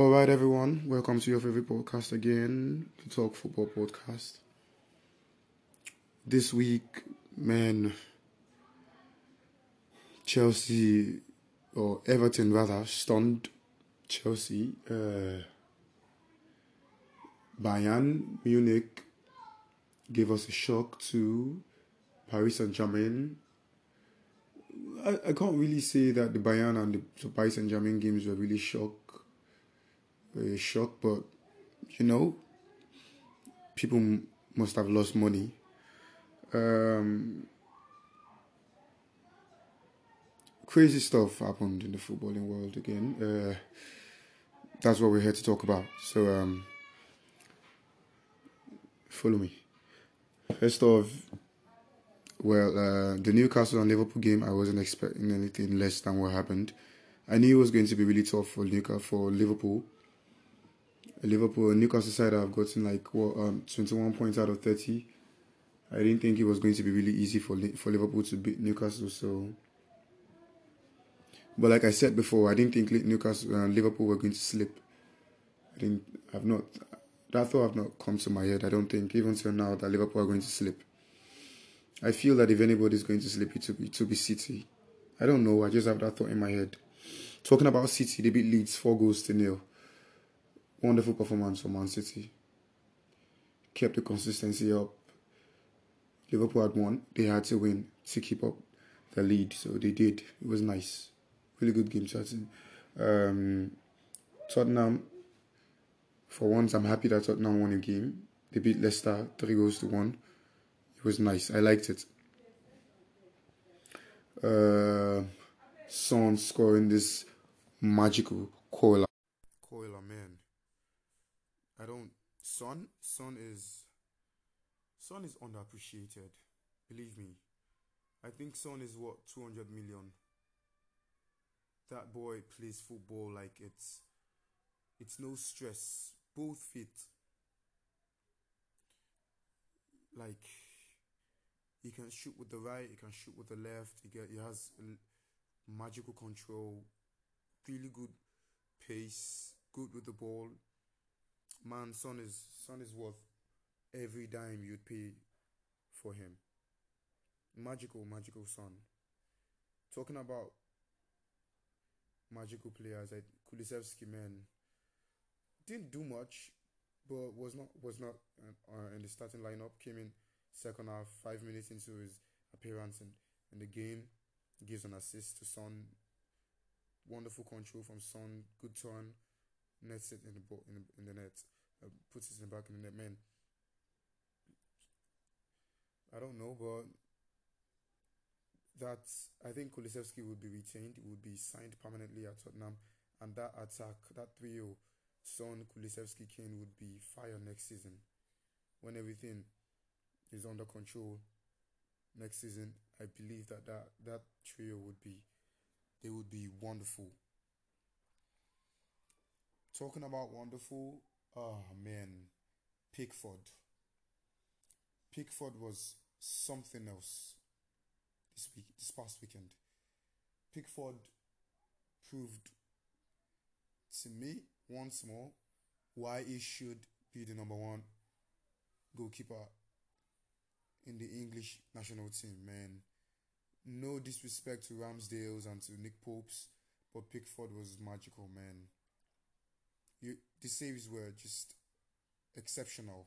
All right, everyone, welcome to your favorite podcast again, to Talk Football Podcast. This week, man, Chelsea, or Everton rather, stunned Chelsea. Bayern Munich gave us a shock to Paris Saint-Germain. I can't really say that the Bayern and the Paris Saint-Germain games were really a shock, but, you know, people must have lost money. Crazy stuff happened in the footballing world again. That's what we're here to talk about. So, follow me. First off, the Newcastle and Liverpool game, I wasn't expecting anything less than what happened. I knew it was going to be really tough for Liverpool. Liverpool and Newcastle side have gotten 21 points out of 30. I didn't think it was going to be really easy for Liverpool to beat Newcastle. So, but like I said before, I didn't think Newcastle and Liverpool were going to slip. That thought have not come to my head. I don't think even till now that Liverpool are going to slip. I feel that if anybody's going to slip, it will be City. I don't know. I just have that thought in my head. Talking about City, they beat Leeds 4-0. Wonderful performance from Man City. Kept the consistency up. Liverpool had won. They had to win to keep up the lead. So they did. It was nice. Really good game, Chelsea. Tottenham, for once, I'm happy that Tottenham won a game. They beat Leicester 3-1. It was nice. I liked it. Son scoring this magical goal. Son is underappreciated. Believe me. I think Son is what, 200 million. That boy plays football like it's no stress. Both feet. Like, he can shoot with the right, he can shoot with the left. He has magical control, really good pace, good with the ball. Man, Son is worth every dime you'd pay for him. Magical Son. Talking about magical players, like Kulusevski, man, didn't do much, but was not in the starting lineup. Came in second half, 5 minutes into his appearance in the game, gives an assist to Son. Wonderful control from Son. Good turn. Nets it in the net, puts it in the back in the net, man. I don't know, but I think Kulusevski would be retained. He would be signed permanently at Tottenham, and that attack, that trio, Son, Kulusevski, Kane, would be fire next season. When everything is under control next season, I believe that trio would be wonderful. Talking about wonderful, oh man, Pickford. Pickford was something else this past weekend. Pickford proved to me once more why he should be the number one goalkeeper in the English national team, man. No disrespect to Ramsdale's and to Nick Pope's, but Pickford was magical, man. The saves were just exceptional.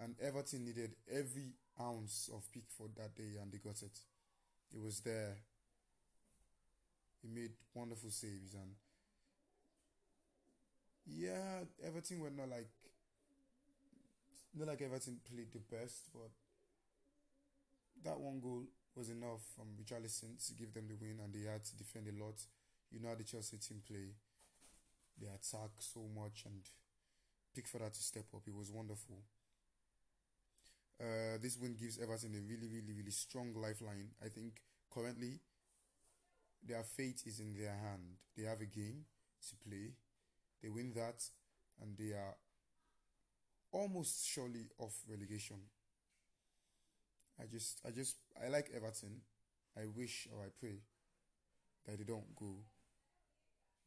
And Everton needed every ounce of Pickford that day, and they got it. It was there. He made wonderful saves. And yeah, Everton were not like Everton played the best, but that one goal was enough from Richarlison to give them the win, and they had to defend a lot. You know how the Chelsea team play. They attack so much, and Pickford had to step up. It was wonderful. This win gives Everton a really, really, really strong lifeline. I think currently their fate is in their hand. They have a game to play. They win that, and they are almost surely off relegation. I like Everton. I wish, or I pray, that they don't go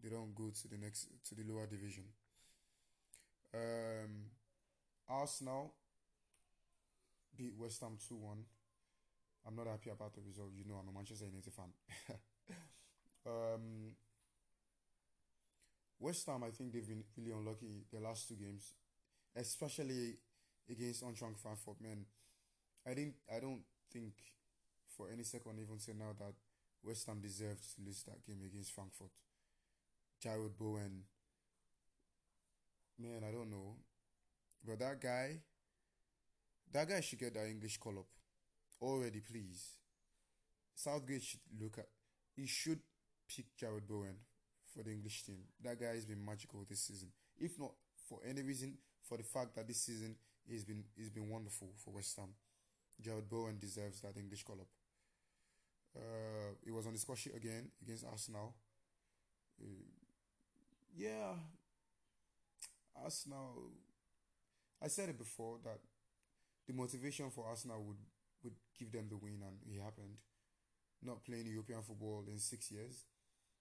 they don't go to the next, to the lower division. Arsenal beat West Ham 2-1. I'm not happy about the result. You know, I'm a Manchester United fan. West Ham, I think they've been really unlucky their last two games, especially against Eintracht Frankfurt. Man, I don't think for any second even till now that West Ham deserved to lose that game against Frankfurt. Jarrod Bowen, man, I don't know, but that guy should get that English call up already, please. Southgate should he should pick Jarrod Bowen for the English team. That guy has been magical this season. If not for any reason, for the fact that this season he's been wonderful for West Ham. Jarrod Bowen deserves that English call-up. It was on the score sheet again against Arsenal. Yeah, Arsenal. I said it before that the motivation for Arsenal would give them the win, and it happened. Not playing European football in 6 years,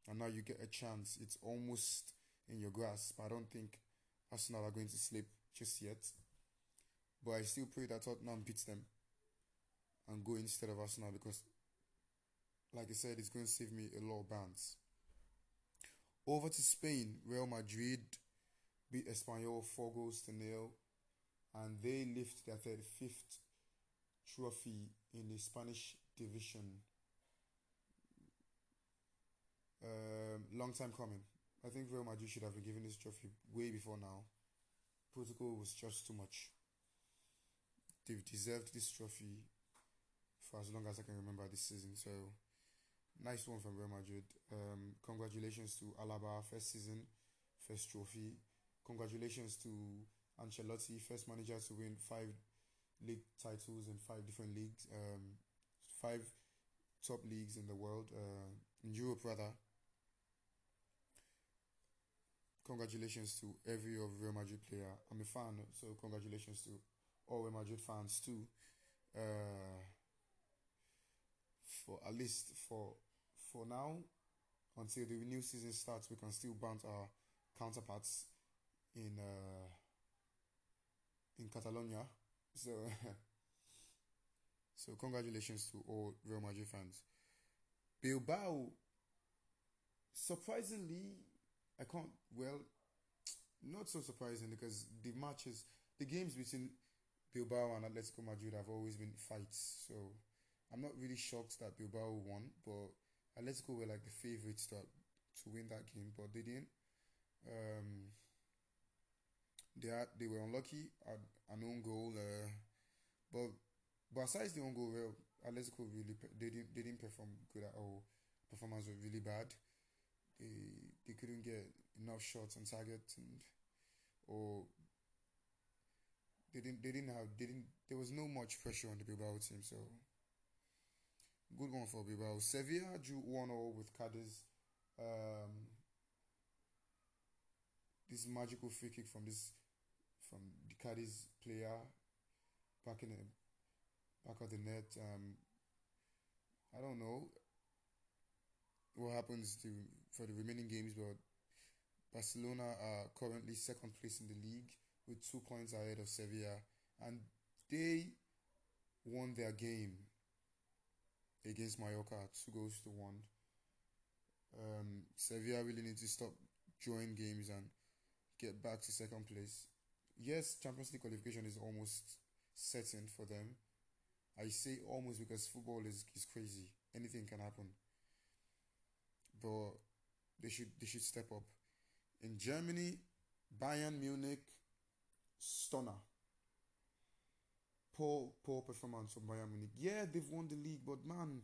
and now you get a chance. It's almost in your grasp. I don't think Arsenal are going to sleep just yet, but I still pray that Tottenham beats them and go instead of Arsenal, because like I said, it's going to save me a lot of bans. Over to Spain, Real Madrid beat Espanyol 4-0, and they lift their 35th trophy in the Spanish division. Long time coming. I think Real Madrid should have been given this trophy way before now. Portugal was just too much. They've deserved this trophy for as long as I can remember this season. So, nice one from Real Madrid. Congratulations to Alaba, first season, first trophy. Congratulations to Ancelotti, first manager to win 5 league titles in 5 different leagues. 5 top leagues in the world. In Europe, rather. Congratulations to every Real Madrid player. I'm a fan, so congratulations to all Real Madrid fans too. For at least for now, until the new season starts, we can still bounce our counterparts in Catalonia. So, so congratulations to all Real Madrid fans. Bilbao, surprisingly. Not so surprising, because the games between Bilbao and Atletico Madrid have always been fights. So I'm not really shocked that Bilbao won, but Atletico were like the favourites to win that game, but they didn't. They were unlucky at an own goal, but besides the own goal, well, Atletico really didn't perform good at all. Performance was really bad. They couldn't get enough shots on target, there was no much pressure on the Bilbao team. So good one for Bilbao. Sevilla drew 1-1 with Cadiz. This magical free kick from the Cadiz player back in the back of the net. I don't know what happens for the remaining games, but Barcelona are currently second place in the league with 2 points ahead of Sevilla, and they won their game against Mallorca 2-1. Sevilla really need to stop drawing games and get back to second place. Yes, Champions League qualification is almost certain for them. I say almost because football is crazy. Anything can happen. But they should step up. In Germany, Bayern Munich, stunner. Poor performance from Bayern Munich. Yeah, they've won the league, but man,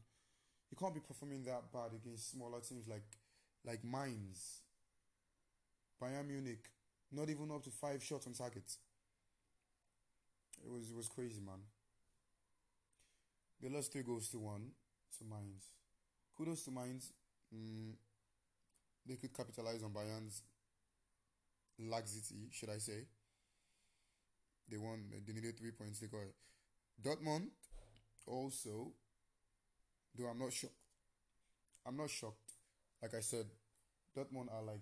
you can't be performing that bad against smaller teams like Mainz. Bayern Munich, not even up to 5 shots on target. It was crazy, man. They lost 3-1 to Mainz. Kudos to Mainz. They could capitalize on Bayern's laxity, should I say. They won. They needed 3 points. They got it. Dortmund also, though I'm not shocked. Like I said, Dortmund are like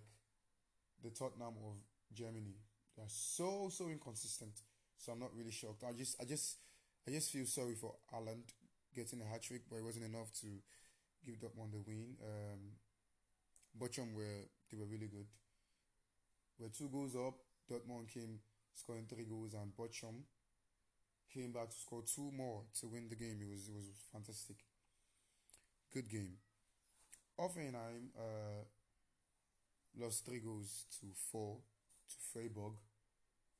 the Tottenham of Germany. They are so inconsistent. So I'm not really shocked. I just feel sorry for Haaland getting a hat-trick, but it wasn't enough to give Dortmund the win. Bochum were really good. We're 2 goals up. Dortmund came scoring 3 goals, and Bochum came back to score 2 more to win the game. It was fantastic. Good game. Hoffenheim lost 3 goals to 4 to Freiburg.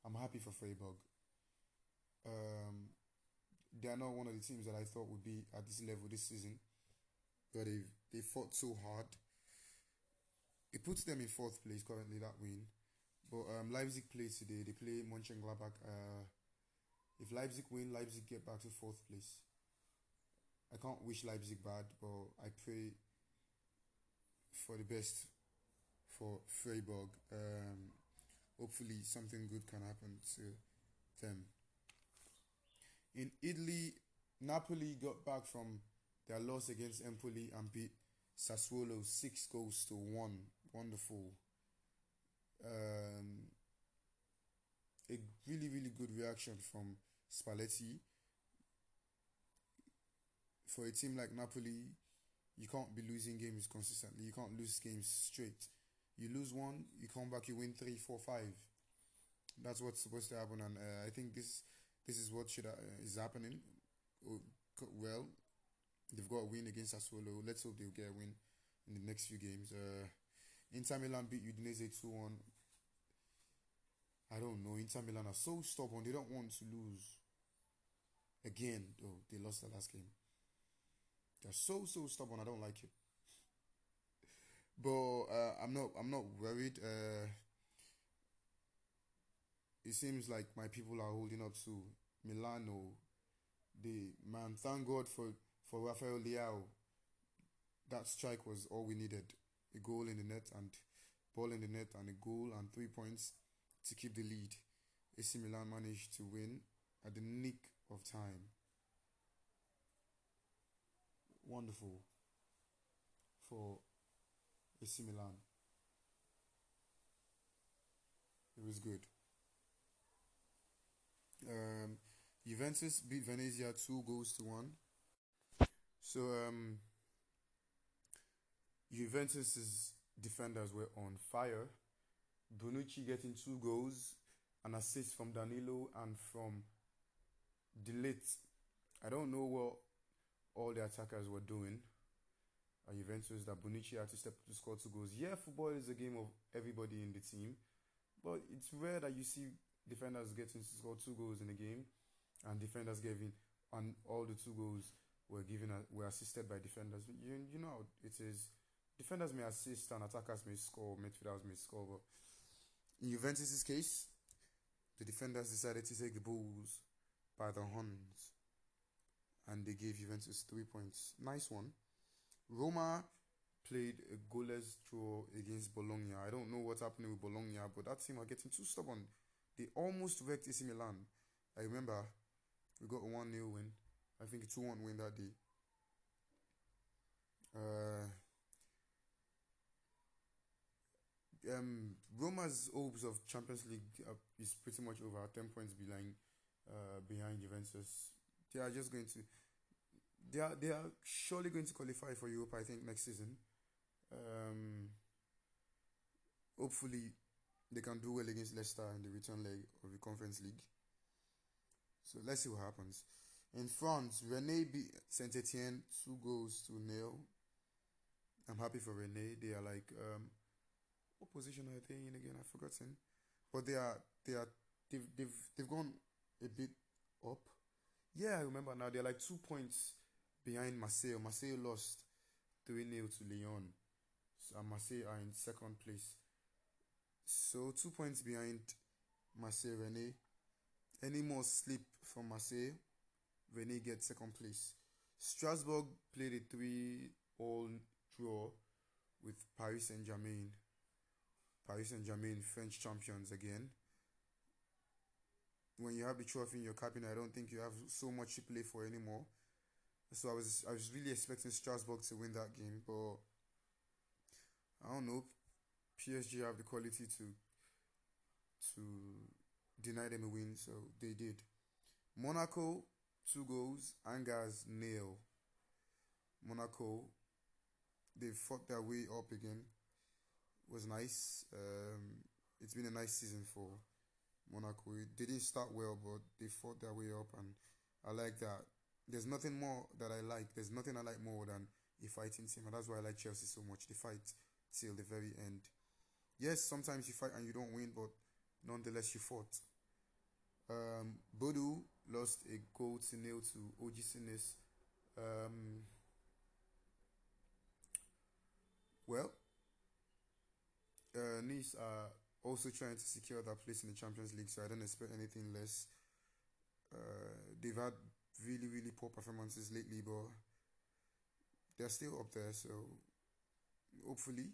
I'm happy for Freiburg. They are not one of the teams that I thought would be at this level this season, but they fought so hard. It puts them in 4th place currently, that win. But Leipzig plays today. They play Mönchengladbach. If Leipzig win, Leipzig get back to 4th place. I can't wish Leipzig bad, but I pray for the best for Freiburg. Hopefully something good can happen to them. In Italy, Napoli got back from their loss against Empoli and beat Sassuolo 6 goals to 1. Wonderful. A really good reaction from Spalletti. For a team like Napoli, you can't be losing games consistently. You can't lose games straight. You lose 1, you come back, you win 3, 4, 5. That's what's supposed to happen, and I think this is what is happening. Well, they've got a win against Sassuolo. Let's hope they'll get a win in the next few games. Inter Milan beat Udinese 2-1. I don't know. Inter Milan are so stubborn. They don't want to lose. Again, though, they lost the last game. They're so stubborn. I don't like it. But I'm not worried. It seems like my people are holding up to Milano. Thank God for Rafael Leao. That strike was all we needed. A goal in the net and ball in the net and a goal and 3 points to keep the lead. AC Milan managed to win at the nick of time. Wonderful for AC Milan. It was good. Juventus beat Venezia 2 goals to 1. So Juventus's defenders were on fire. Bonucci getting 2 goals, an assist from Danilo and from Delete. I don't know what all the attackers were doing at Juventus that Bonucci had to step up to score 2 goals. Yeah, football is a game of everybody in the team, but it's rare that you see defenders getting to score 2 goals in a game, and defenders giving, and all the 2 goals were assisted by defenders. You know how it is. Defenders may assist and attackers may score, midfielders may score, but in Juventus' case, the defenders decided to take the bulls by the horns, and they gave Juventus 3 points. Nice one. Roma played a goalless draw against Bologna. I don't know what's happening with Bologna, but that team are getting too stubborn. They almost wrecked AC Milan. I remember we got a 1-0 win. I think a 2-1 win that day. Roma's hopes of Champions League is pretty much over. 10 points behind Juventus. They are just going to. They are surely going to qualify for Europe, I think, next season. Hopefully, they can do well against Leicester in the return leg of the Conference League. So let's see what happens. In France, Rennes beat Saint-Etienne 2 goals to 0. I'm happy for Rennes. They are like. What position are they in again? I've forgotten, but they've gone a bit up. Yeah, I remember now. They're like 2 points behind Marseille. Marseille lost 3-0 to Lyon, so Marseille are in 2nd place. So 2 points behind Marseille. Rennes. Any more slip from Marseille, Rennes get 2nd place. Strasbourg played a 3-all draw with Paris Saint-Germain. Paris Saint-Germain, French champions again. When you have the trophy in your cabin, I don't think you have so much to play for anymore. So I was really expecting Strasbourg to win that game, but I don't know. PSG have the quality to deny them a win, so they did. Monaco, 2 goals. Angers, nil. Monaco, they fought their way up again. It was nice. It's been a nice season for Monaco. It didn't start well, but they fought their way up, and I like that. There's nothing more that I like. There's nothing I like more than a fighting team, and that's why I like Chelsea so much. They fight till the very end. Yes, sometimes you fight and you don't win, but nonetheless, you fought. Bodu lost a goal to nil to OG Sinnes. Nice are also trying to secure their place in the Champions League, so I don't expect anything less. They've had really, really poor performances lately, but they're still up there, so hopefully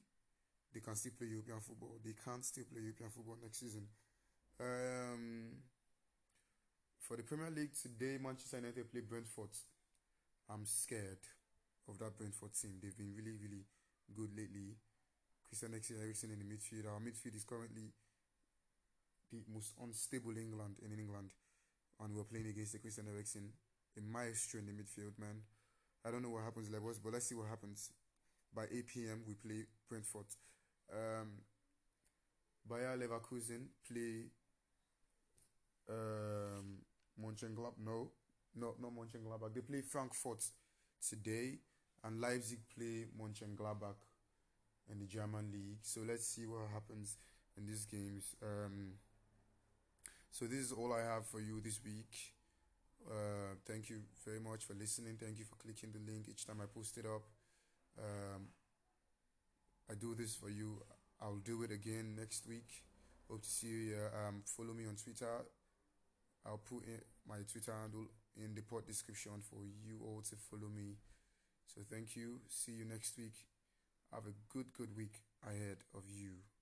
they can still play European football. They can't still play European football next season. For the Premier League today, Manchester United play Brentford. I'm scared of that Brentford team. They've been really, really good lately. Christian Eriksen in the midfield. Our midfield is currently the most unstable in England. And we're playing against the Christian Eriksen, a maestro in the midfield, man. I don't know what happens, Lebos, but let's see what happens. By 8 p.m., we play Brentford. Bayer Leverkusen play Mönchengladbach. No, not Mönchengladbach. They play Frankfurt today, and Leipzig play Mönchengladbach in the German league. So let's see what happens in these games. So this is all I have for you this week. Thank you very much for listening. Thank you for clicking the link each time I post it up. I do this for you. I'll do it again next week. Hope to see you here. Follow me on Twitter. I'll put in my Twitter handle in the pod description for you all to follow me. So thank you. See you next week. Have a good week ahead of you.